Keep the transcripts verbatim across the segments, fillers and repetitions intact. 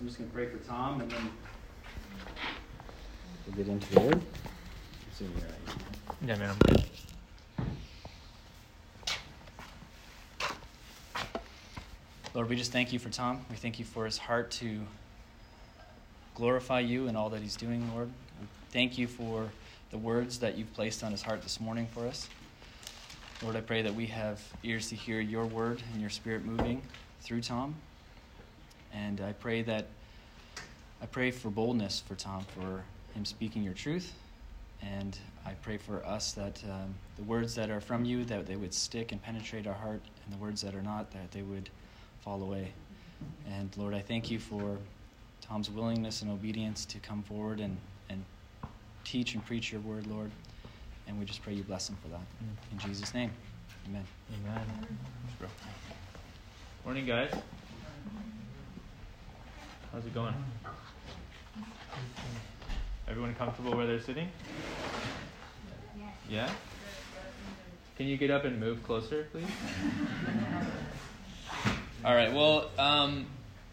I'm just going to pray for Tom, and then we'll get into the Word. Yeah, man. Lord, we just thank you for Tom. We thank you for his heart to glorify you in all that he's doing, Lord. Thank you for the words that you've placed on his heart this morning for us. Lord, I pray that we have ears to hear your word and your spirit moving through Tom. And I pray that I pray for boldness for Tom, for him speaking your truth. And I pray for us that um, the words that are from you, that they would stick and penetrate our heart, and the words that are not, that they would fall away. And Lord, I thank you for Tom's willingness and obedience to come forward and, and teach and preach your word, Lord. And we just pray you bless him for that. In Jesus' name, amen. Amen. Morning, guys. How's it going? Everyone comfortable where they're sitting? Yeah? Can you get up and move closer, please? All right, well, um,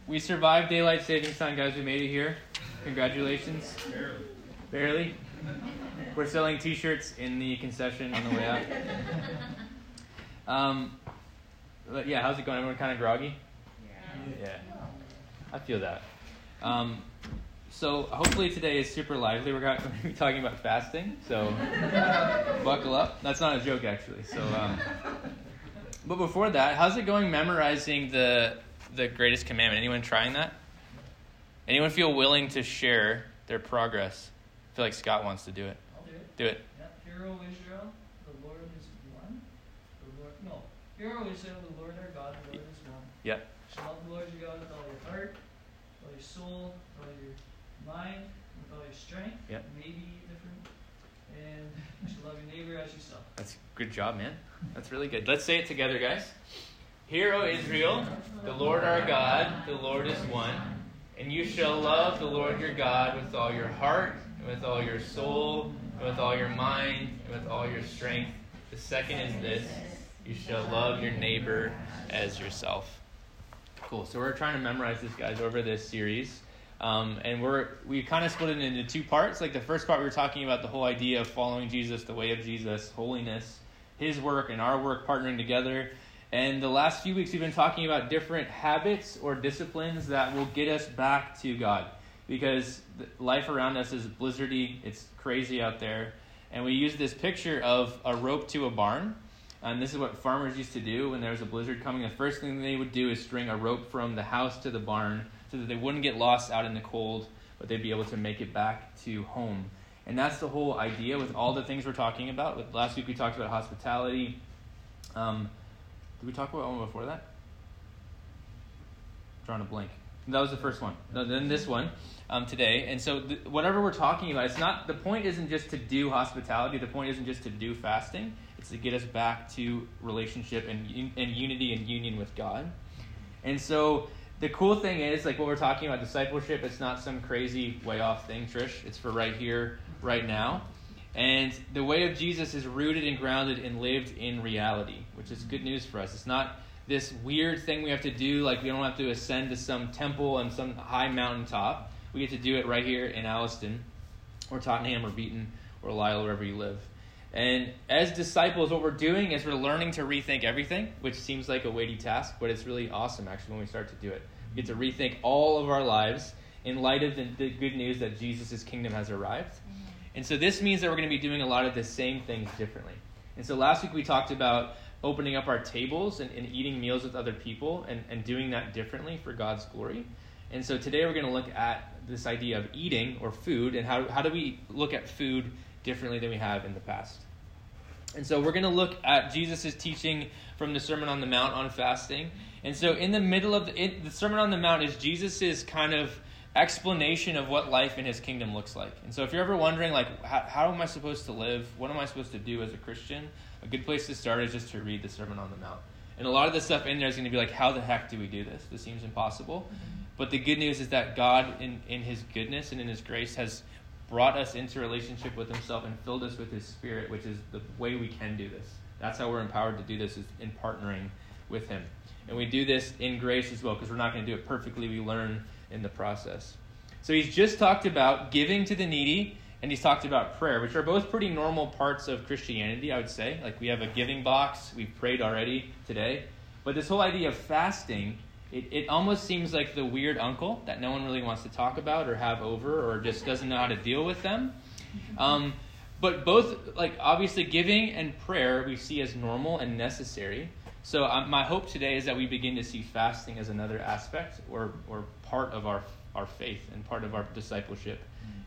we survived daylight savings time, guys. We made it here. Congratulations. Barely. Barely. We're selling T-shirts in the concession on the way out. Um, yeah, how's it going? Everyone kind of groggy? Yeah. Yeah. I feel that. Um, so hopefully today is super lively. We're going to be talking about fasting, so buckle up. That's not a joke, actually. So. Um, But before that, how's it going memorizing the the greatest commandment? Anyone trying that? Anyone feel willing to share their progress? I feel like Scott wants to do it. I'll do it. Do it. Yeah. Hear, O Israel, the Lord is one. The Lord, no. Hear, O Israel, the Lord our God, the Lord is one. Yeah. You shall love the Lord your God with all your heart, with all your soul, with all your mind, with all your strength. Yeah. Maybe different. And you should love your neighbor as yourself. That's good job, man. That's really good. Let's say it together, guys. Hear, O Israel, the Lord our God, the Lord is one. And you shall love the Lord your God with all your heart, and with all your soul, and with all your mind, and with all your strength. The second is this: you shall love your neighbor as yourself. Cool. So we're trying to memorize this, guys, over this series. Um, and we're, we kind of split it into two parts. Like the first part, we were talking about the whole idea of following Jesus, the way of Jesus, holiness, his work and our work partnering together. And the last few weeks, we've been talking about different habits or disciplines that will get us back to God, because life around us is blizzardy. It's crazy out there. And we use this picture of a rope to a barn. And this is what farmers used to do when there was a blizzard coming. The first thing they would do is string a rope from the house to the barn, so that they wouldn't get lost out in the cold, but they'd be able to make it back to home. And that's the whole idea with all the things we're talking about. With, last week we talked about hospitality. Um, did we talk about one before that? I'm drawing a blank. That was the first one. No, then this one um, today. And so th- whatever we're talking about, it's not the point isn't just to do hospitality. The point isn't just to do fasting. It's to get us back to relationship and and unity and union with God. And so the cool thing is, like what we're talking about, discipleship, it's not some crazy way off thing, Trish. It's for right here, right now. And the way of Jesus is rooted and grounded and lived in reality, which is good news for us. It's not this weird thing we have to do, like we don't have to ascend to some temple on some high mountaintop. We get to do it right here in Alliston or Tottenham or Beaton or Lisle, wherever you live. And as disciples, what we're doing is we're learning to rethink everything, which seems like a weighty task, but it's really awesome, actually, when we start to do it. We get to rethink all of our lives in light of the, the good news that Jesus' kingdom has arrived. And so this means that we're going to be doing a lot of the same things differently. And so last week we talked about opening up our tables and, and eating meals with other people and, and doing that differently for God's glory. And so today we're going to look at this idea of eating or food, and how how do we look at food differently than we have in the past. And so we're going to look at Jesus' teaching from the Sermon on the Mount on fasting. And so in the middle of the, it, the Sermon on the Mount is Jesus' kind of explanation of what life in his kingdom looks like. And so if you're ever wondering, like, how, how am I supposed to live? What am I supposed to do as a Christian? A good place to start is just to read the Sermon on the Mount. And a lot of the stuff in there is going to be like, how the heck do we do this? This seems impossible. But the good news is that God, in, in his goodness and in his grace, has brought us into relationship with himself and filled us with his spirit, which is the way we can do this. That's how we're empowered to do this, is in partnering with him. And we do this in grace as well, because we're not going to do it perfectly. We learn in the process. So he's just talked about giving to the needy, and he's talked about prayer, which are both pretty normal parts of Christianity, I would say. Like, we have a giving box. We've prayed already today. But this whole idea of fasting, it, it almost seems like the weird uncle that no one really wants to talk about or have over or just doesn't know how to deal with them. Um, but both, like, obviously giving and prayer we see as normal and necessary. So um, my hope today is that we begin to see fasting as another aspect or or part of our our faith and part of our discipleship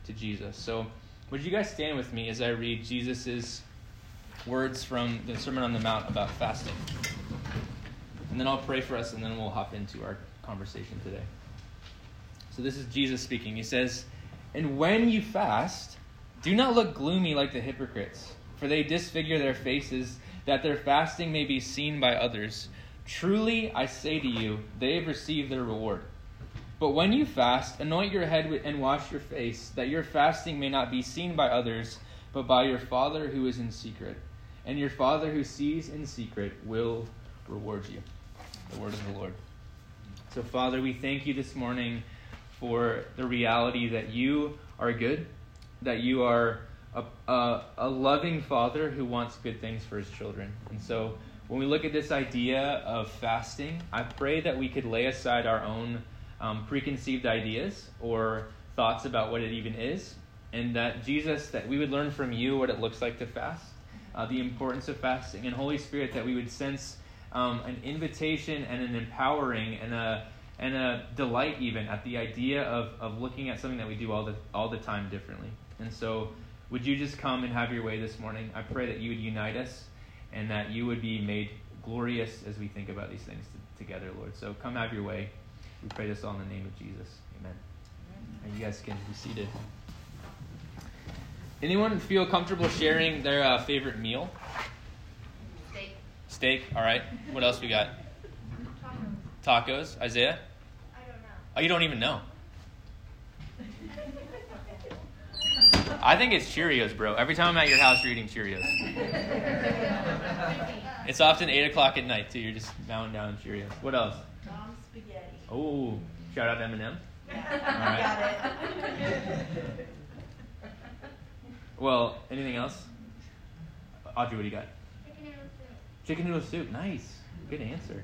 to Jesus. So would you guys stand with me as I read Jesus' words from the Sermon on the Mount about fasting? And then I'll pray for us, and then we'll hop into our conversation today. So this is Jesus speaking. He says, "And when you fast, do not look gloomy like the hypocrites, for they disfigure their faces, that their fasting may be seen by others. Truly, I say to you, they have received their reward. But when you fast, anoint your head and wash your face, that your fasting may not be seen by others, but by your Father who is in secret. And your Father who sees in secret will reward you." The word of the Lord. So, Father, we thank you this morning for the reality that you are good, that you are a, a, a loving Father who wants good things for his children. And so when we look at this idea of fasting, I pray that we could lay aside our own Um, preconceived ideas or thoughts about what it even is, and that Jesus, that we would learn from you what it looks like to fast, uh, the importance of fasting, and Holy Spirit, that we would sense um, an invitation and an empowering and a and a delight even at the idea of, of looking at something that we do all the all the time differently. And so would you just come and have your way this morning? I pray that you would unite us and that you would be made glorious as we think about these things t- together, Lord. So come have your way. We pray this all in the name of Jesus. Amen. Amen. And you guys can be seated. Anyone feel comfortable sharing their uh, favorite meal? Steak. Steak. All right. What else we got? Tacos. Tacos. Isaiah? I don't know. Oh, you don't even know. I think it's Cheerios, bro. Every time I'm at your house, you're eating Cheerios. It's often eight o'clock at night, too. You're just mowing down Cheerios. What else? Mom's spaghetti. Oh, shout out Eminem. All right. Got it. Well, anything else? Audrey, what do you got? Chicken noodle soup. Chicken noodle soup, nice. Good answer.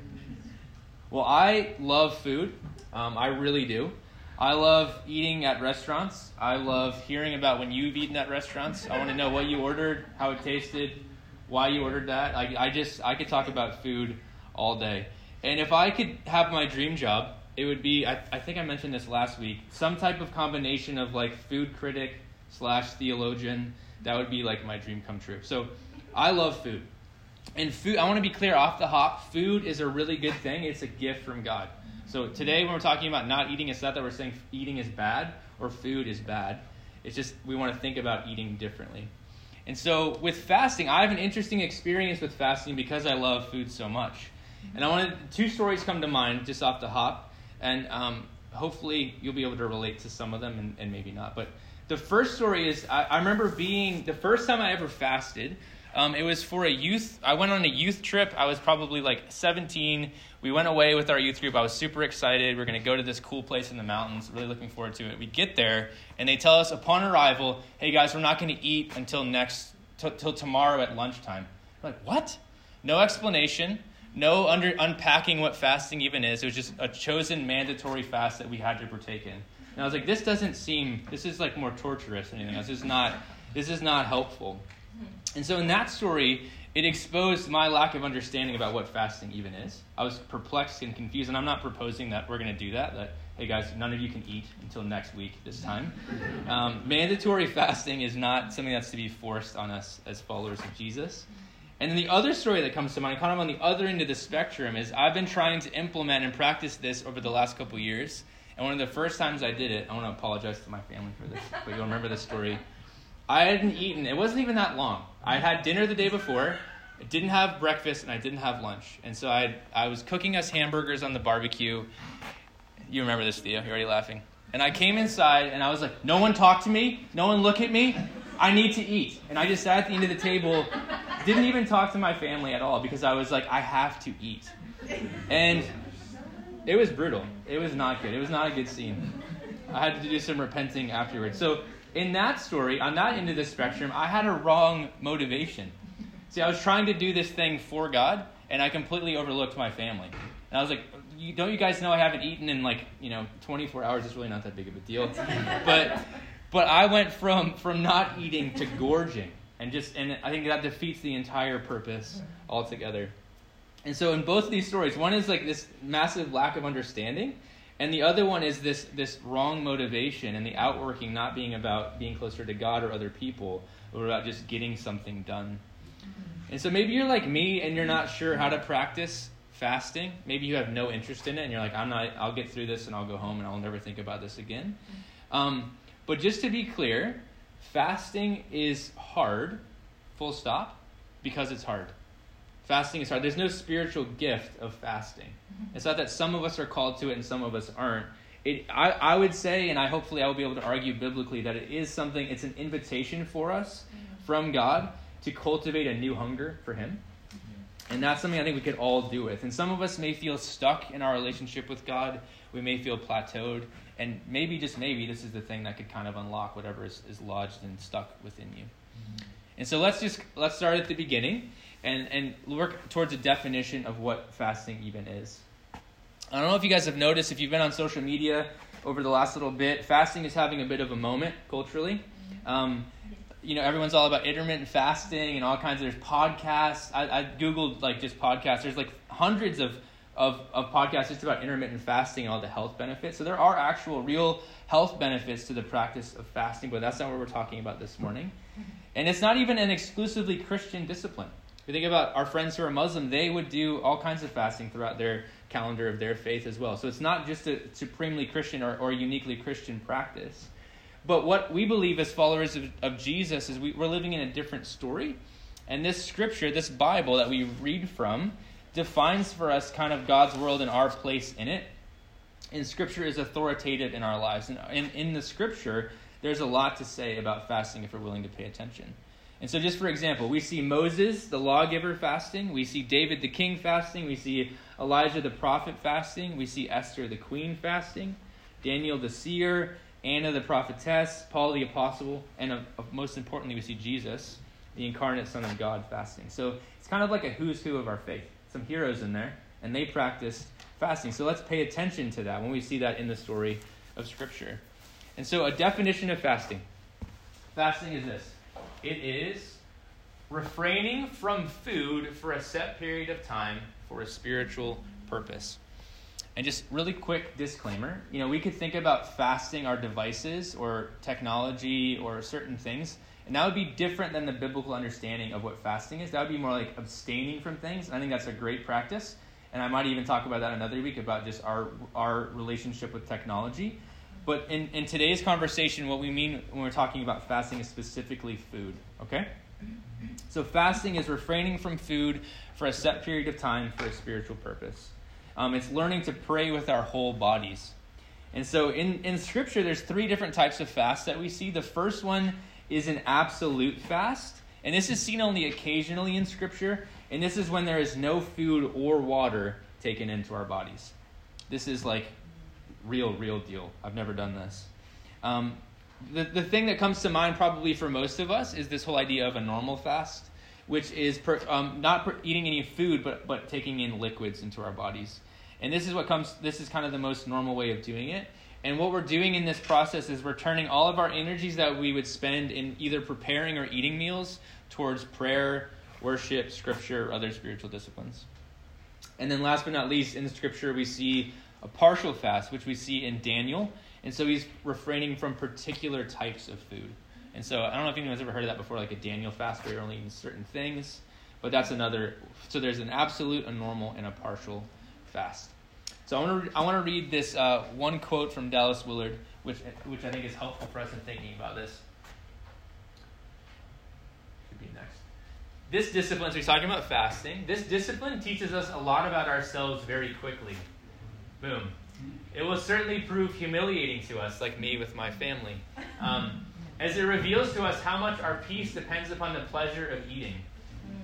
Well, I love food. Um, I really do. I love eating at restaurants. I love hearing about when you've eaten at restaurants. I want to know what you ordered, how it tasted, why you ordered that. I, I just, I could talk about food all day. And if I could have my dream job, it would be, I, I think I mentioned this last week, some type of combination of like food critic slash theologian. That would be like my dream come true. So I love food. And food, I want to be clear off the hop, food is a really good thing. It's a gift from God. So today when we're talking about not eating, it's not that we're saying eating is bad or food is bad. It's just we want to think about eating differently. And so with fasting, I have an interesting experience with fasting because I love food so much. And I wanted, two stories come to mind just off the hop, and um, hopefully you'll be able to relate to some of them and, and maybe not. But the first story is, I, I remember being, the first time I ever fasted, um, it was for a youth, I went on a youth trip, I was probably like seventeen, we went away with our youth group, I was super excited, we we're going to go to this cool place in the mountains, really looking forward to it. We get there, and they tell us upon arrival, hey guys, we're not going to eat until next, t- till tomorrow at lunchtime. I'm like, what? No explanation. No under, unpacking what fasting even is. It was just a chosen mandatory fast that we had to partake in. And I was like, this doesn't seem, this is like more torturous than anything else. This is not, this is not helpful. And so in that story, it exposed my lack of understanding about what fasting even is. I was perplexed and confused, and I'm not proposing that we're going to do that, that, hey guys, none of you can eat until next week this time. Um, mandatory fasting is not something that's to be forced on us as followers of Jesus. And then the other story that comes to mind, kind of on the other end of the spectrum, is I've been trying to implement and practice this over the last couple years. And one of the first times I did it, I want to apologize to my family for this, but you'll remember this story. I hadn't eaten. It wasn't even that long. I had dinner the day before. I didn't have breakfast, and I didn't have lunch. And so I I was cooking us hamburgers on the barbecue. You remember this, Theo. You're already laughing. And I came inside, and I was like, no one talk to me. No one look at me. I need to eat. And I just sat at the end of the table, didn't even talk to my family at all because I was like, I have to eat. And It was brutal. It was not good. It was not a good scene. I had to do some repenting afterwards. So in that story, on that end of the spectrum, I had a wrong motivation. See, I was trying to do this thing for God, and I completely overlooked my family. And I was like, you, don't you guys know I haven't eaten in like, you know, twenty-four hours? It's really not that big of a deal. But but I went from from not eating to gorging. And just and I think that defeats the entire purpose altogether. And so in both of these stories, one is like this massive lack of understanding, and the other one is this this wrong motivation and the outworking not being about being closer to God or other people, or about just getting something done. And so maybe you're like me and you're not sure how to practice fasting. Maybe you have no interest in it and you're like, I'm not, I'll get through this and I'll go home and I'll never think about this again. Um, but just to be clear, fasting is hard, full stop, because it's hard. Fasting is hard. There's no spiritual gift of fasting. It's not that some of us are called to it and some of us aren't. It, I, I would say, and I hopefully I will be able to argue biblically, that it is something, it's an invitation for us from God to cultivate a new hunger for Him. And that's something I think we could all do with. And some of us may feel stuck in our relationship with God. We may feel plateaued. And maybe, just maybe, this is the thing that could kind of unlock whatever is, is lodged and stuck within you. Mm-hmm. And so let's just let's start at the beginning and, and work towards a definition of what fasting even is. I don't know if you guys have noticed, if you've been on social media over the last little bit, fasting is having a bit of a moment culturally. Um, You know, everyone's all about intermittent fasting and all kinds of, there's podcasts. I, I Googled like just podcasts. There's like hundreds of, of, of podcasts just about intermittent fasting and all the health benefits. So there are actual real health benefits to the practice of fasting, but that's not what we're talking about this morning. And it's not even an exclusively Christian discipline. If you think about our friends who are Muslim, they would do all kinds of fasting throughout their calendar of their faith as well. So it's not just a supremely Christian or, or uniquely Christian practice. But what we believe as followers of, of Jesus is we, we're living in a different story. And this scripture, this Bible that we read from, defines for us kind of God's world and our place in it. And scripture is authoritative in our lives. And in, in the scripture, there's a lot to say about fasting if we're willing to pay attention. And so just for example, we see Moses, the lawgiver, fasting. We see David, the king, fasting. We see Elijah, the prophet, fasting. We see Esther, the queen, fasting. Daniel, the seer, Anna the prophetess, Paul the apostle, and of, of most importantly, we see Jesus, the incarnate Son of God, fasting. So it's kind of like a who's who of our faith. Some heroes in there, and they practiced fasting. So let's pay attention to that when we see that in the story of Scripture. And so a definition of fasting. Fasting is this. It is refraining from food for a set period of time for a spiritual purpose. And just really quick disclaimer, you know, we could think about fasting our devices or technology or certain things, and that would be different than the biblical understanding of what fasting is. That would be more like abstaining from things, and I think that's a great practice, and I might even talk about that another week about just our our relationship with technology. But in, in today's conversation, what we mean when we're talking about fasting is specifically food, okay? So fasting is refraining from food for a set period of time for a spiritual purpose. Um, it's learning to pray with our whole bodies. And so in, in Scripture, there's three different types of fasts that we see. The first one is an absolute fast. And this is seen only occasionally in Scripture. And this is when there is no food or water taken into our bodies. This is like real, real deal. I've never done this. Um, the, the thing that comes to mind probably for most of us is this whole idea of a normal fast, which is per, um, not per eating any food, but but taking in liquids into our bodies. And this is what comes. This is kind of the most normal way of doing it. And what we're doing in this process is we're turning all of our energies that we would spend in either preparing or eating meals towards prayer, worship, scripture, or other spiritual disciplines. And then last but not least, in the scripture, we see a partial fast, which we see in Daniel. And so he's refraining from particular types of food. And so I don't know if anyone's ever heard of that before, like a Daniel fast where you're only eating certain things, but that's another. So there's an absolute, a normal, and a partial fast. So I want to I want to read this uh, one quote from Dallas Willard, which which I think is helpful for us in thinking about this. Should be next. This discipline, so he's talking about fasting. This discipline teaches us a lot about ourselves very quickly. Boom. It will certainly prove humiliating to us, like me with my family. Um, as it reveals to us how much our peace depends upon the pleasure of eating.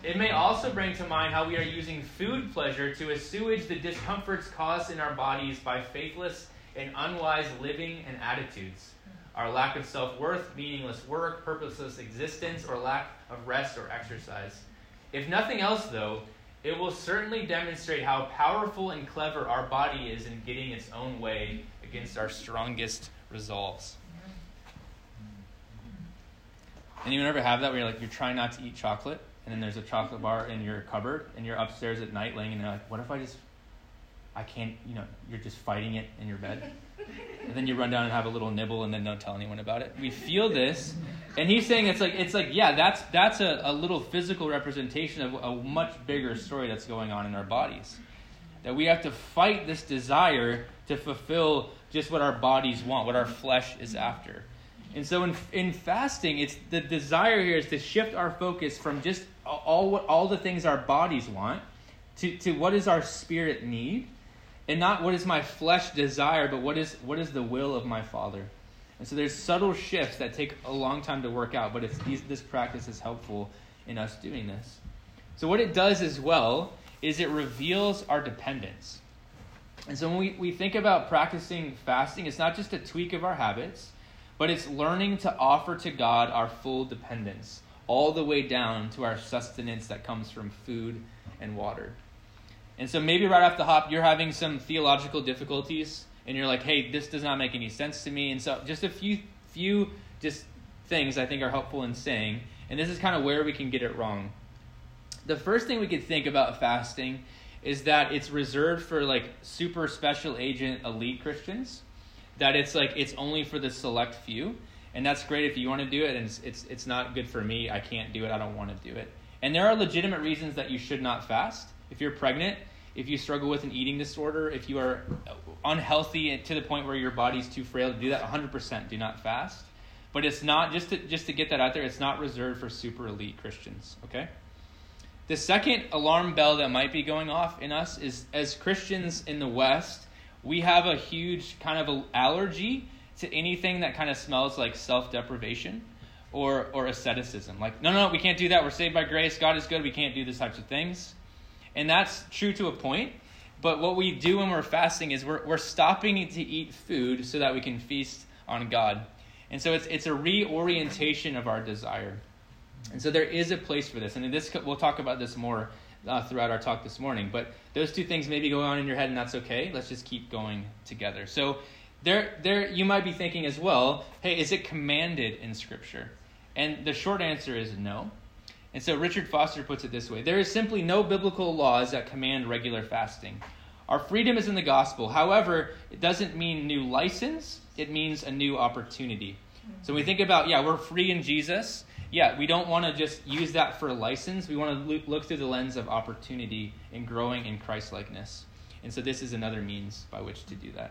It may also bring to mind how we are using food pleasure to assuage the discomforts caused in our bodies by faithless and unwise living and attitudes, our lack of self-worth, meaningless work, purposeless existence, or lack of rest or exercise. If nothing else, though, it will certainly demonstrate how powerful and clever our body is in getting its own way against our strongest resolves. Anyone ever have that where you're like, you're trying not to eat chocolate, and then there's a chocolate bar in your cupboard, and you're upstairs at night laying in there like, what if I just, I can't, you know, you're just fighting it in your bed. And then you run down and have a little nibble, and then don't tell anyone about it. We feel this, and he's saying it's like, it's like, yeah, that's that's a, a little physical representation of a much bigger story that's going on in our bodies. That we have to fight this desire to fulfill just what our bodies want, what our flesh is after. And so in in fasting, it's the desire here is to shift our focus from just all what all the things our bodies want to, to what does our spirit need, and not what is my flesh desire, but what is what is the will of my Father. And so there's subtle shifts that take a long time to work out, but it's these, this practice is helpful in us doing this. So what it does as well is it reveals our dependence. And so when we, we think about practicing fasting, it's not just a tweak of our habits, but it's learning to offer to God our full dependence, all the way down to our sustenance that comes from food and water. And so maybe right off the hop, you're having some theological difficulties, and you're like, hey, this does not make any sense to me. And so just a few few just things I think are helpful in saying, and this is kind of where we can get it wrong. The first thing we could think about fasting is that it's reserved for like super special agent elite Christians. That it's like it's only for the select few, and that's great if you want to do it, and it's, it's it's not good for me. I can't do it. I don't want to do it. And there are legitimate reasons that you should not fast. If you're pregnant, if you struggle with an eating disorder, if you are unhealthy to the point where your body's too frail to do that, one hundred percent do not fast. But it's not, just to, just to get that out there, it's not reserved for super elite Christians, okay? The second alarm bell that might be going off in us is, as Christians in the West, we have a huge kind of allergy to anything that kind of smells like self-deprivation or or asceticism. Like, no, no, we can't do that. We're saved by grace. God is good. We can't do these types of things. And that's true to a point. But what we do when we're fasting is we're we're stopping to eat food so that we can feast on God. And so it's it's a reorientation of our desire. And so there is a place for this. And in this, we'll talk about this more Uh, throughout our talk this morning, but those two things may be going on in your head, and that's okay. Let's just keep going together. So there there you might be thinking as well, hey, is it commanded in Scripture? And the short answer is no. And so Richard Foster puts it this way: there is simply no biblical laws that command regular fasting. Our freedom is in the gospel. However, it doesn't mean new license. It means a new opportunity. So when we think about, yeah, we're free in Jesus, yeah, we don't want to just use that for license. We want to look through the lens of opportunity and growing in Christ-likeness. And so this is another means by which to do that.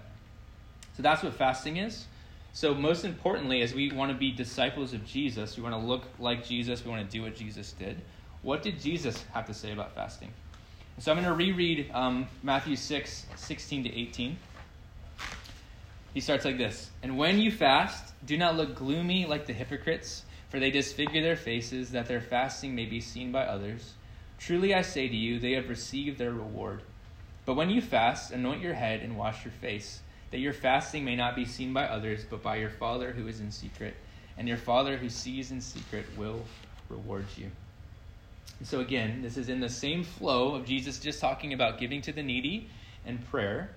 So that's what fasting is. So most importantly, as we want to be disciples of Jesus, we want to look like Jesus, we want to do what Jesus did. What did Jesus have to say about fasting? And so I'm going to reread um, Matthew six, sixteen to eighteen. He starts like this: "And when you fast, do not look gloomy like the hypocrites, for they disfigure their faces, that their fasting may be seen by others. Truly I say to you, they have received their reward. But when you fast, anoint your head and wash your face, that your fasting may not be seen by others, but by your Father who is in secret. And your Father who sees in secret will reward you." And so again, this is in the same flow of Jesus just talking about giving to the needy and prayer.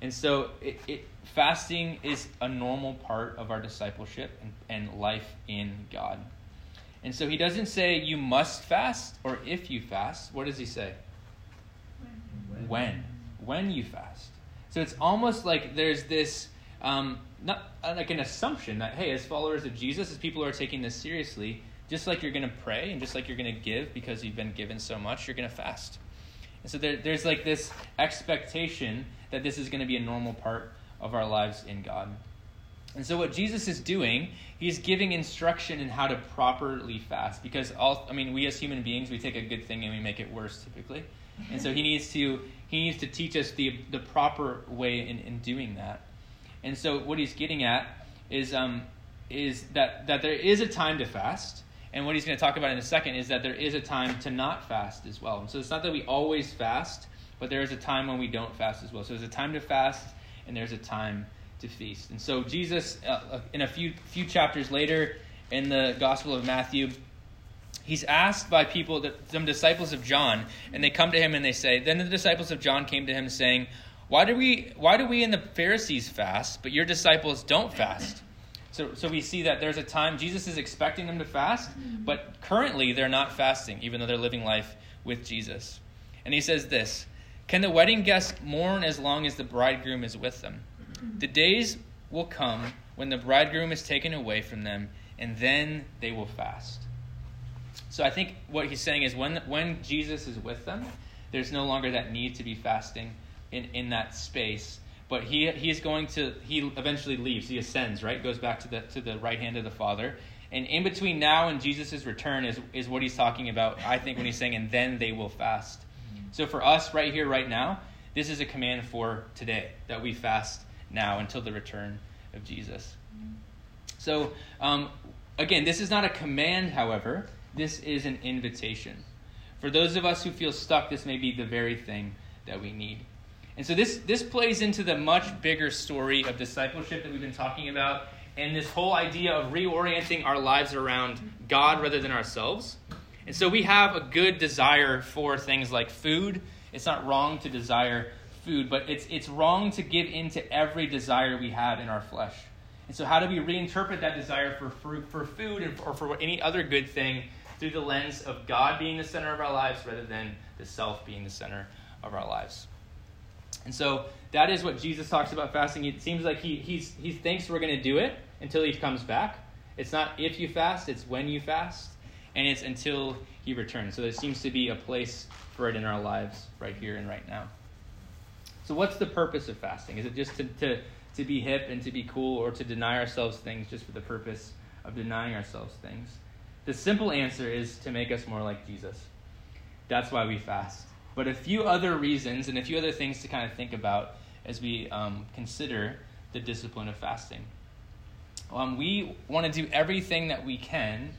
And so it, it, fasting is a normal part of our discipleship and, and life in God. And so he doesn't say you must fast or if you fast. What does he say? When. When, when you fast. So it's almost like there's this, um, not like an assumption that, hey, as followers of Jesus, as people who are taking this seriously, just like you're going to pray and just like you're going to give because you've been given so much, you're going to fast. And so there, there's like this expectation that this is going to be a normal part of our lives in God. And so what Jesus is doing, he's giving instruction in how to properly fast. Because, all, I mean, we as human beings, we take a good thing and we make it worse typically. And so he needs to he needs to teach us the the proper way in, in doing that. And so what he's getting at is um is that, that there is a time to fast. And what he's going to talk about in a second is that there is a time to not fast as well. So it's not that we always fast, but there is a time when we don't fast as well. So there's a time to fast, and there's a time to feast. And so Jesus, uh, in a few few chapters later in the Gospel of Matthew, he's asked by people, that, some disciples of John, and they come to him and they say, then the disciples of John came to him saying, why do we why do we and the Pharisees fast, but your disciples don't fast? So so we see that there's a time Jesus is expecting them to fast, but currently they're not fasting, even though they're living life with Jesus. And he says this, can the wedding guests mourn as long as the bridegroom is with them? The days will come when the bridegroom is taken away from them, and then they will fast. So I think what he's saying is when when Jesus is with them, there's no longer that need to be fasting in, in that space. But he he is going to he eventually leaves. He ascends, right? Goes back to the to the right hand of the Father. And in between now and Jesus' return is is what he's talking about, I think, when he's saying, and then they will fast. So for us right here, right now, this is a command for today, that we fast now until the return of Jesus. So um, again, this is not a command, however. This is an invitation. For those of us who feel stuck, this may be the very thing that we need. And so this this plays into the much bigger story of discipleship that we've been talking about, and this whole idea of reorienting our lives around God rather than ourselves. And so we have a good desire for things like food. It's not wrong to desire food, but it's it's wrong to give in to every desire we have in our flesh. And so how do we reinterpret that desire for fruit, for food and, or for any other good thing through the lens of God being the center of our lives rather than the self being the center of our lives? And so that is what Jesus talks about fasting. It seems like he he's, he thinks we're going to do it until he comes back. It's not if you fast, it's when you fast, and it's until he returns. So there seems to be a place for it in our lives right here and right now. So what's the purpose of fasting? Is it just to, to, to be hip and to be cool, or to deny ourselves things just for the purpose of denying ourselves things? The simple answer is to make us more like Jesus. That's why we fast. But a few other reasons and a few other things to kind of think about as we um, consider the discipline of fasting. Um, we want to do everything that we can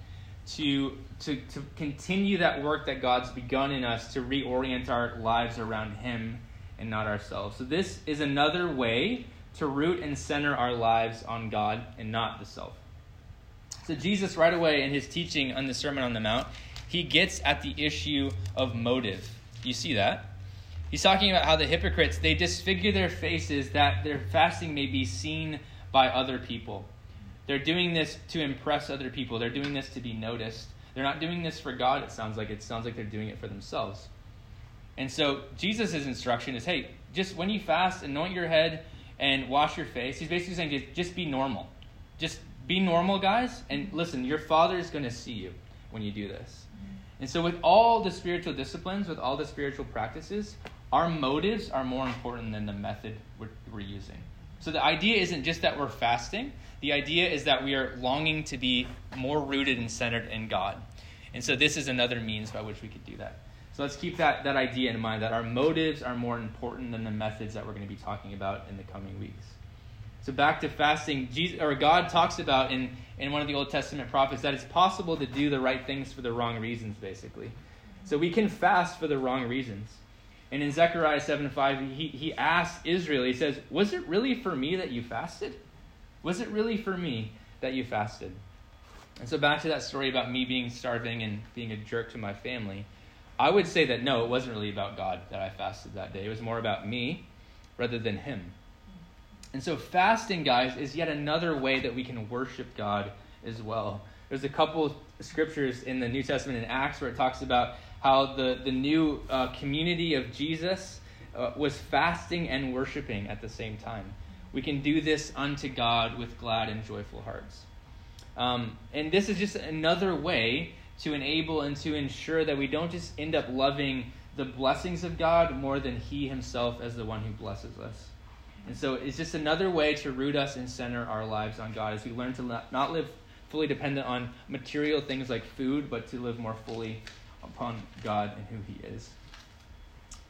to, to to continue that work that God's begun in us to reorient our lives around him and not ourselves. So this is another way to root and center our lives on God and not the self. So Jesus, right away in his teaching on the Sermon on the Mount, he gets at the issue of motive. You see that? He's talking about how the hypocrites, they disfigure their faces that their fasting may be seen by other people. They're doing this to impress other people. They're doing this to be noticed. They're not doing this for God, it sounds like. It sounds like they're doing it for themselves. And so Jesus' instruction is, hey, just when you fast, anoint your head and wash your face. He's basically saying, just be normal. Just be normal, guys. And listen, your Father is going to see you when you do this. And so with all the spiritual disciplines, with all the spiritual practices, our motives are more important than the method we're, we're using. So the idea isn't just that we're fasting. The idea is that we are longing to be more rooted and centered in God. And so this is another means by which we could do that. So let's keep that, that idea in mind, that our motives are more important than the methods that we're going to be talking about in the coming weeks. So back to fasting, Jesus, or God talks about in, in one of the Old Testament prophets that it's possible to do the right things for the wrong reasons, basically. So we can fast for the wrong reasons. And in Zechariah seven five, he, he asks Israel, he says, was it really for me that you fasted? Was it really for me that you fasted? And so back to that story about me being starving and being a jerk to my family, I would say that no, it wasn't really about God that I fasted that day. It was more about me rather than him. And so fasting, guys, is yet another way that we can worship God as well. There's a couple scriptures in the New Testament in Acts where it talks about how the, the new uh, community of Jesus uh, was fasting and worshiping at the same time. We can do this unto God with glad and joyful hearts. Um, and this is just another way to enable and to ensure that we don't just end up loving the blessings of God more than he himself as the one who blesses us. And so it's just another way to root us and center our lives on God as we learn to not live fully dependent on material things like food, but to live more fully upon God and who he is.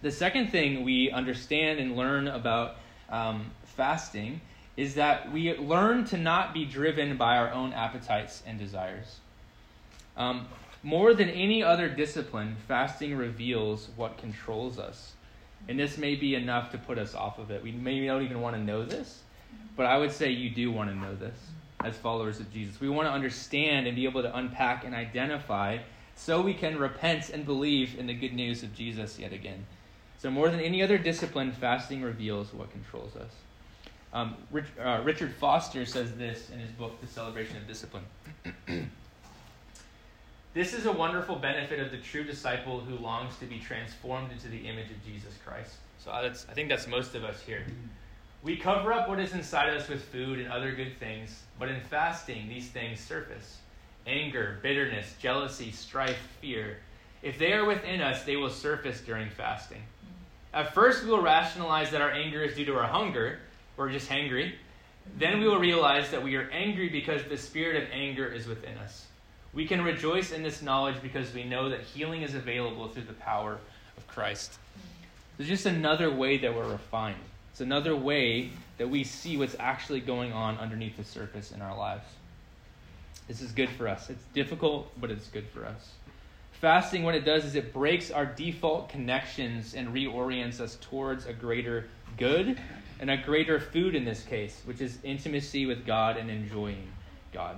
The second thing we understand and learn about um, fasting is that we learn to not be driven by our own appetites and desires. Um, more than any other discipline, fasting reveals what controls us. And this may be enough to put us off of it. We maybe don't even want to know this, but I would say you do want to know this as followers of Jesus. We want to understand and be able to unpack and identify so we can repent and believe in the good news of Jesus yet again. So more than any other discipline, fasting reveals what controls us. Um, Rich, uh, Richard Foster says this in his book, The Celebration of Discipline. This is a wonderful benefit of the true disciple who longs to be transformed into the image of Jesus Christ. So that's, I think that's most of us here. We cover up what is inside of us with food and other good things, but in fasting, these things surface. Anger, bitterness, jealousy, strife, fear. If they are within us, they will surface during fasting. At first, we will rationalize that our anger is due to our hunger. We're just hangry. Then we will realize that we are angry because the spirit of anger is within us. We can rejoice in this knowledge because we know that healing is available through the power of Christ. It's just another way that we're refined. It's another way that we see what's actually going on underneath the surface in our lives. This is good for us. It's difficult, but it's good for us. Fasting, what it does is it breaks our default connections and reorients us towards a greater good and a greater food in this case, which is intimacy with God and enjoying God.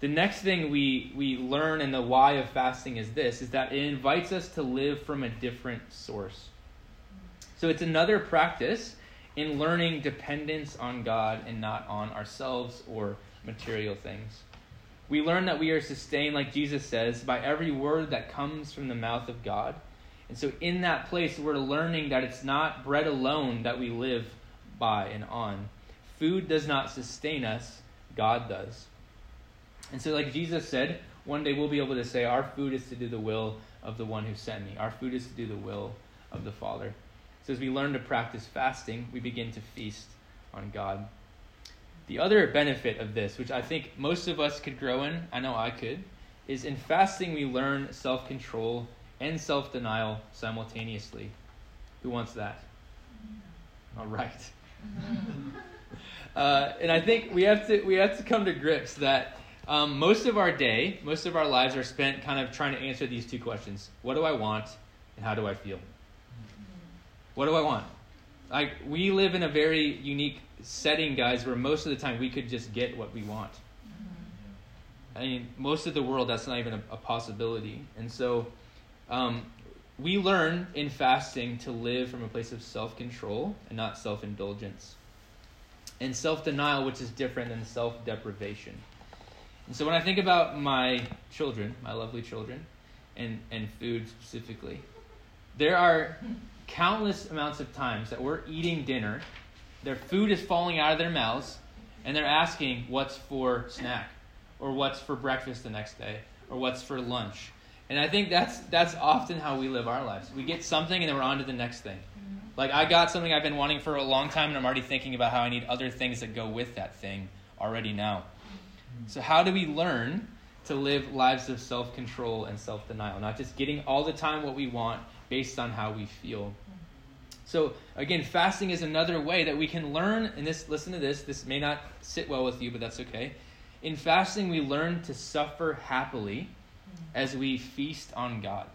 The next thing we, we learn in the why of fasting is this, is that it invites us to live from a different source. So it's another practice in learning dependence on God and not on ourselves or material things. We learn that we are sustained, like Jesus says, by every word that comes from the mouth of God. And so in that place, we're learning that it's not bread alone that we live by and on. Food does not sustain us, God does. And so like Jesus said, one day we'll be able to say, our food is to do the will of the one who sent me. Our food is to do the will of the Father. So as we learn to practice fasting, we begin to feast on God. The other benefit of this, which I think most of us could grow in, I know I could, is in fasting we learn self-control and self-denial simultaneously. Who wants that? All right. uh, and I think we have to we have to come to grips that um, most of our day, most of our lives are spent kind of trying to answer these two questions. What do I want and how do I feel? What do I want? Like, we live in a very unique setting, guys, where most of the time we could just get what we want. I mean, most of the world, that's not even a, a possibility. And so um, we learn in fasting to live from a place of self-control and not self-indulgence. And self-denial, which is different than self-deprivation. And so when I think about my children, my lovely children, and, and food specifically, there are countless amounts of times that we're eating dinner, their food is falling out of their mouths, and they're asking what's for snack, or what's for breakfast the next day, or what's for lunch. And I think that's that's often how we live our lives. We get something, and then we're on to the next thing. Like, I got something I've been wanting for a long time, and I'm already thinking about how I need other things that go with that thing already now. So how do we learn to live lives of self-control and self-denial, not just getting all the time what we want based on how we feel? So again, fasting is another way that we can learn, and this, listen to this, this may not sit well with you, but that's okay. In fasting, we learn to suffer happily as we feast on God.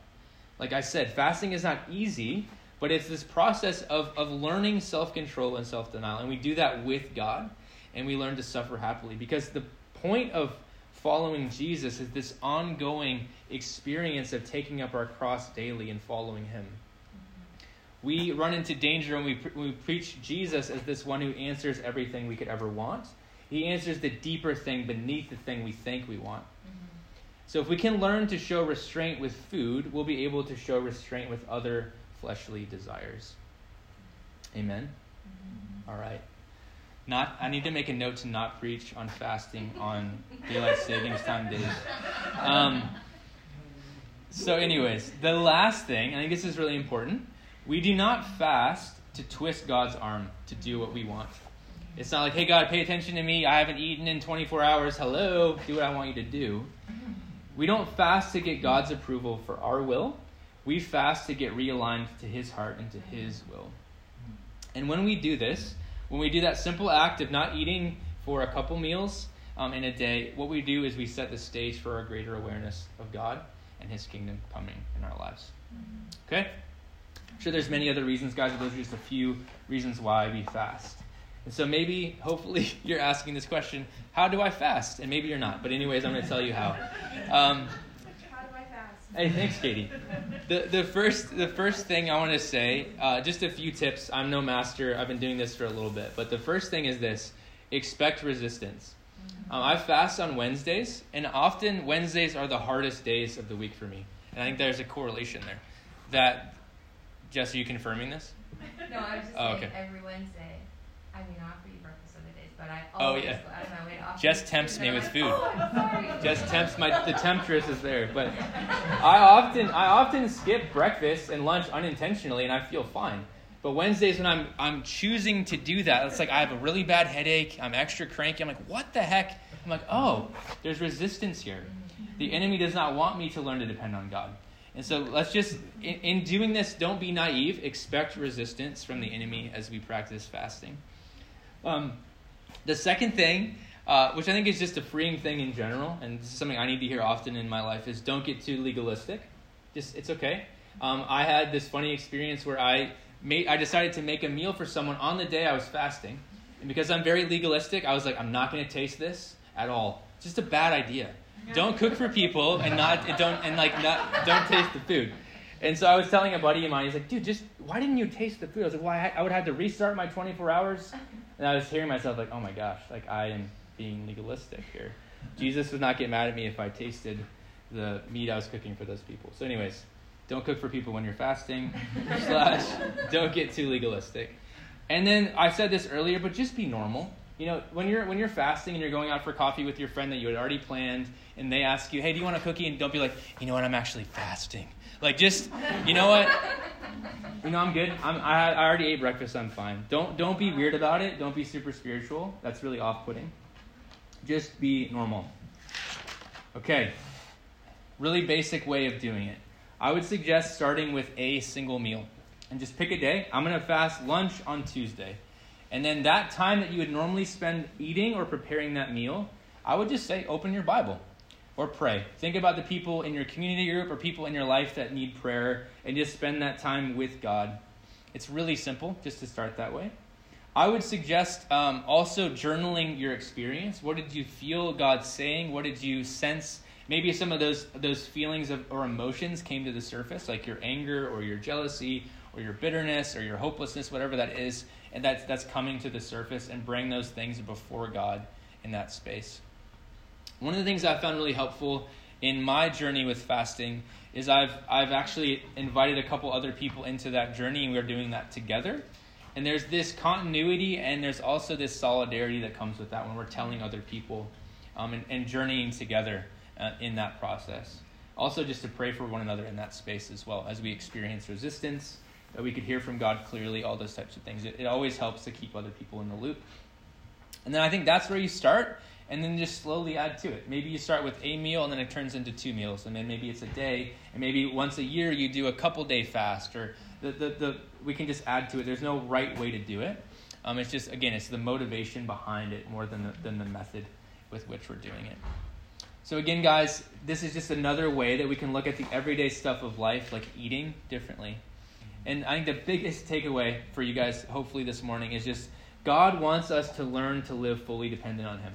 Like I said, fasting is not easy, but it's this process of, of learning self-control and self-denial, and we do that with God, and we learn to suffer happily, because the point of following Jesus is this ongoing experience of taking up our cross daily and following him. We run into danger when we, pre- when we preach Jesus as this one who answers everything we could ever want. He answers the deeper thing beneath the thing we think we want. Mm-hmm. So if we can learn to show restraint with food, we'll be able to show restraint with other fleshly desires. Amen? Mm-hmm. All right. Not. I need to make a note to not preach on fasting on daylight savings time days. Um, so anyways, the last thing, I think this is really important, we do not fast to twist God's arm to do what we want. It's not like, hey, God, pay attention to me. I haven't eaten in twenty-four hours. Hello, do what I want you to do. We don't fast to get God's approval for our will. We fast to get realigned to his heart and to his will. And when we do this, when we do that simple act of not eating for a couple meals, um, in a day, what we do is we set the stage for a greater awareness of God and his kingdom coming in our lives. Okay? I'm sure there's many other reasons, guys, but those are just a few reasons why we fast. And so maybe, hopefully, you're asking this question, how do I fast? And maybe you're not, but anyways, I'm going to tell you how. Um, how do I fast? Hey, thanks, Katie. The the first the first thing I want to say, uh, just a few tips. I'm no master. I've been doing this for a little bit. But the first thing is this, expect resistance. Um, I fast on Wednesdays, and often Wednesdays are the hardest days of the week for me. And I think there's a correlation there. That, Jess, are you confirming this? No, I was just oh, saying okay. Every Wednesday. I mean, I offer you breakfast other days, but I always oh, yeah. out of my way to offer Jess tempts me with like, food. Oh, I'm sorry. Jess tempts my, the temptress is there. But I often I often skip breakfast and lunch unintentionally, and I feel fine. But Wednesdays when I'm I'm choosing to do that, it's like I have a really bad headache, I'm extra cranky, I'm like, what the heck? I'm like, oh, there's resistance here. The enemy does not want me to learn to depend on God. And so let's just, in, in doing this, don't be naive. Expect resistance from the enemy as we practice fasting. Um, the second thing, uh, which I think is just a freeing thing in general, and this is something I need to hear often in my life, is don't get too legalistic. Just, it's okay. Um, I had this funny experience where I made, I decided to make a meal for someone on the day I was fasting. And because I'm very legalistic, I was like, I'm not going to taste this at all. It's just a bad idea. Don't cook for people and not, and don't, and like not, don't taste the food. And so I was telling a buddy of mine, he's like, dude, just, why didn't you taste the food? I was like, well, I, I would have to restart my twenty-four hours. And I was hearing myself like, oh my gosh, like I am being legalistic here. Jesus would not get mad at me if I tasted the meat I was cooking for those people. So anyways, don't cook for people when you're fasting, slash, don't get too legalistic. And then I said this earlier, but just be normal. You know, when you're when you're fasting and you're going out for coffee with your friend that you had already planned, and they ask you, hey, do you want a cookie? And don't be like, you know what, I'm actually fasting. Like, just, you know what? You know, I'm good. I'm, I I already ate breakfast. I'm fine. Don't don't be weird about it. Don't be super spiritual. That's really off-putting. Just be normal. Okay. Really basic way of doing it. I would suggest starting with a single meal. And just pick a day. I'm going to fast lunch on Tuesday. And then that time that you would normally spend eating or preparing that meal, I would just say open your Bible or pray. Think about the people in your community group or people in your life that need prayer and just spend that time with God. It's really simple just to start that way. I would suggest um, also journaling your experience. What did you feel God saying? What did you sense? Maybe some of those those feelings of, or emotions came to the surface, like your anger or your jealousy or your bitterness or your hopelessness, whatever that is, and that's, that's coming to the surface, and bring those things before God in that space. One of the things I found really helpful in my journey with fasting is I've I've actually invited a couple other people into that journey, and we're doing that together. And there's this continuity, and there's also this solidarity that comes with that when we're telling other people um, and, and journeying together uh, in that process. Also just to pray for one another in that space as well, as we experience resistance, that we could hear from God clearly, all those types of things. It, it always helps to keep other people in the loop. And then I think that's where you start, and then just slowly add to it. Maybe you start with a meal, and then it turns into two meals, and then maybe it's a day, and maybe once a year you do a couple-day fast, or the, the, the we can just add to it. There's no right way to do it. Um, it's just, again, it's the motivation behind it more than the, than the method with which we're doing it. So again, guys, this is just another way that we can look at the everyday stuff of life, like eating differently. And I think the biggest takeaway for you guys, hopefully this morning, is just God wants us to learn to live fully dependent on him.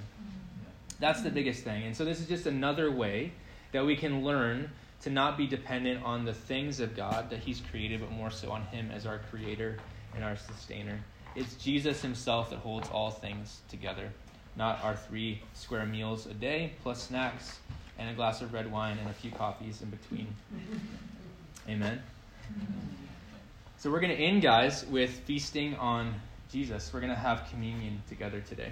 That's the biggest thing. And so this is just another way that we can learn to not be dependent on the things of God that he's created, but more so on him as our creator and our sustainer. It's Jesus himself that holds all things together, not our three square meals a day, plus snacks and a glass of red wine and a few coffees in between. Amen. So we're going to end, guys, with feasting on Jesus. We're going to have communion together today.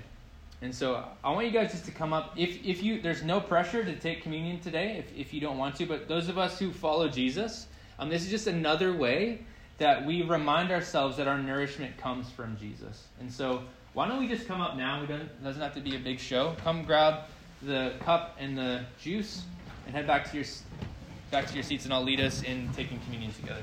And so I want you guys just to come up. If if you, there's no pressure to take communion today if, if you don't want to. But those of us who follow Jesus, um, this is just another way that we remind ourselves that our nourishment comes from Jesus. And so why don't we just come up now? We don't, it doesn't have to be a big show. Come grab the cup and the juice and head back to your back to your seats, and I'll lead us in taking communion together.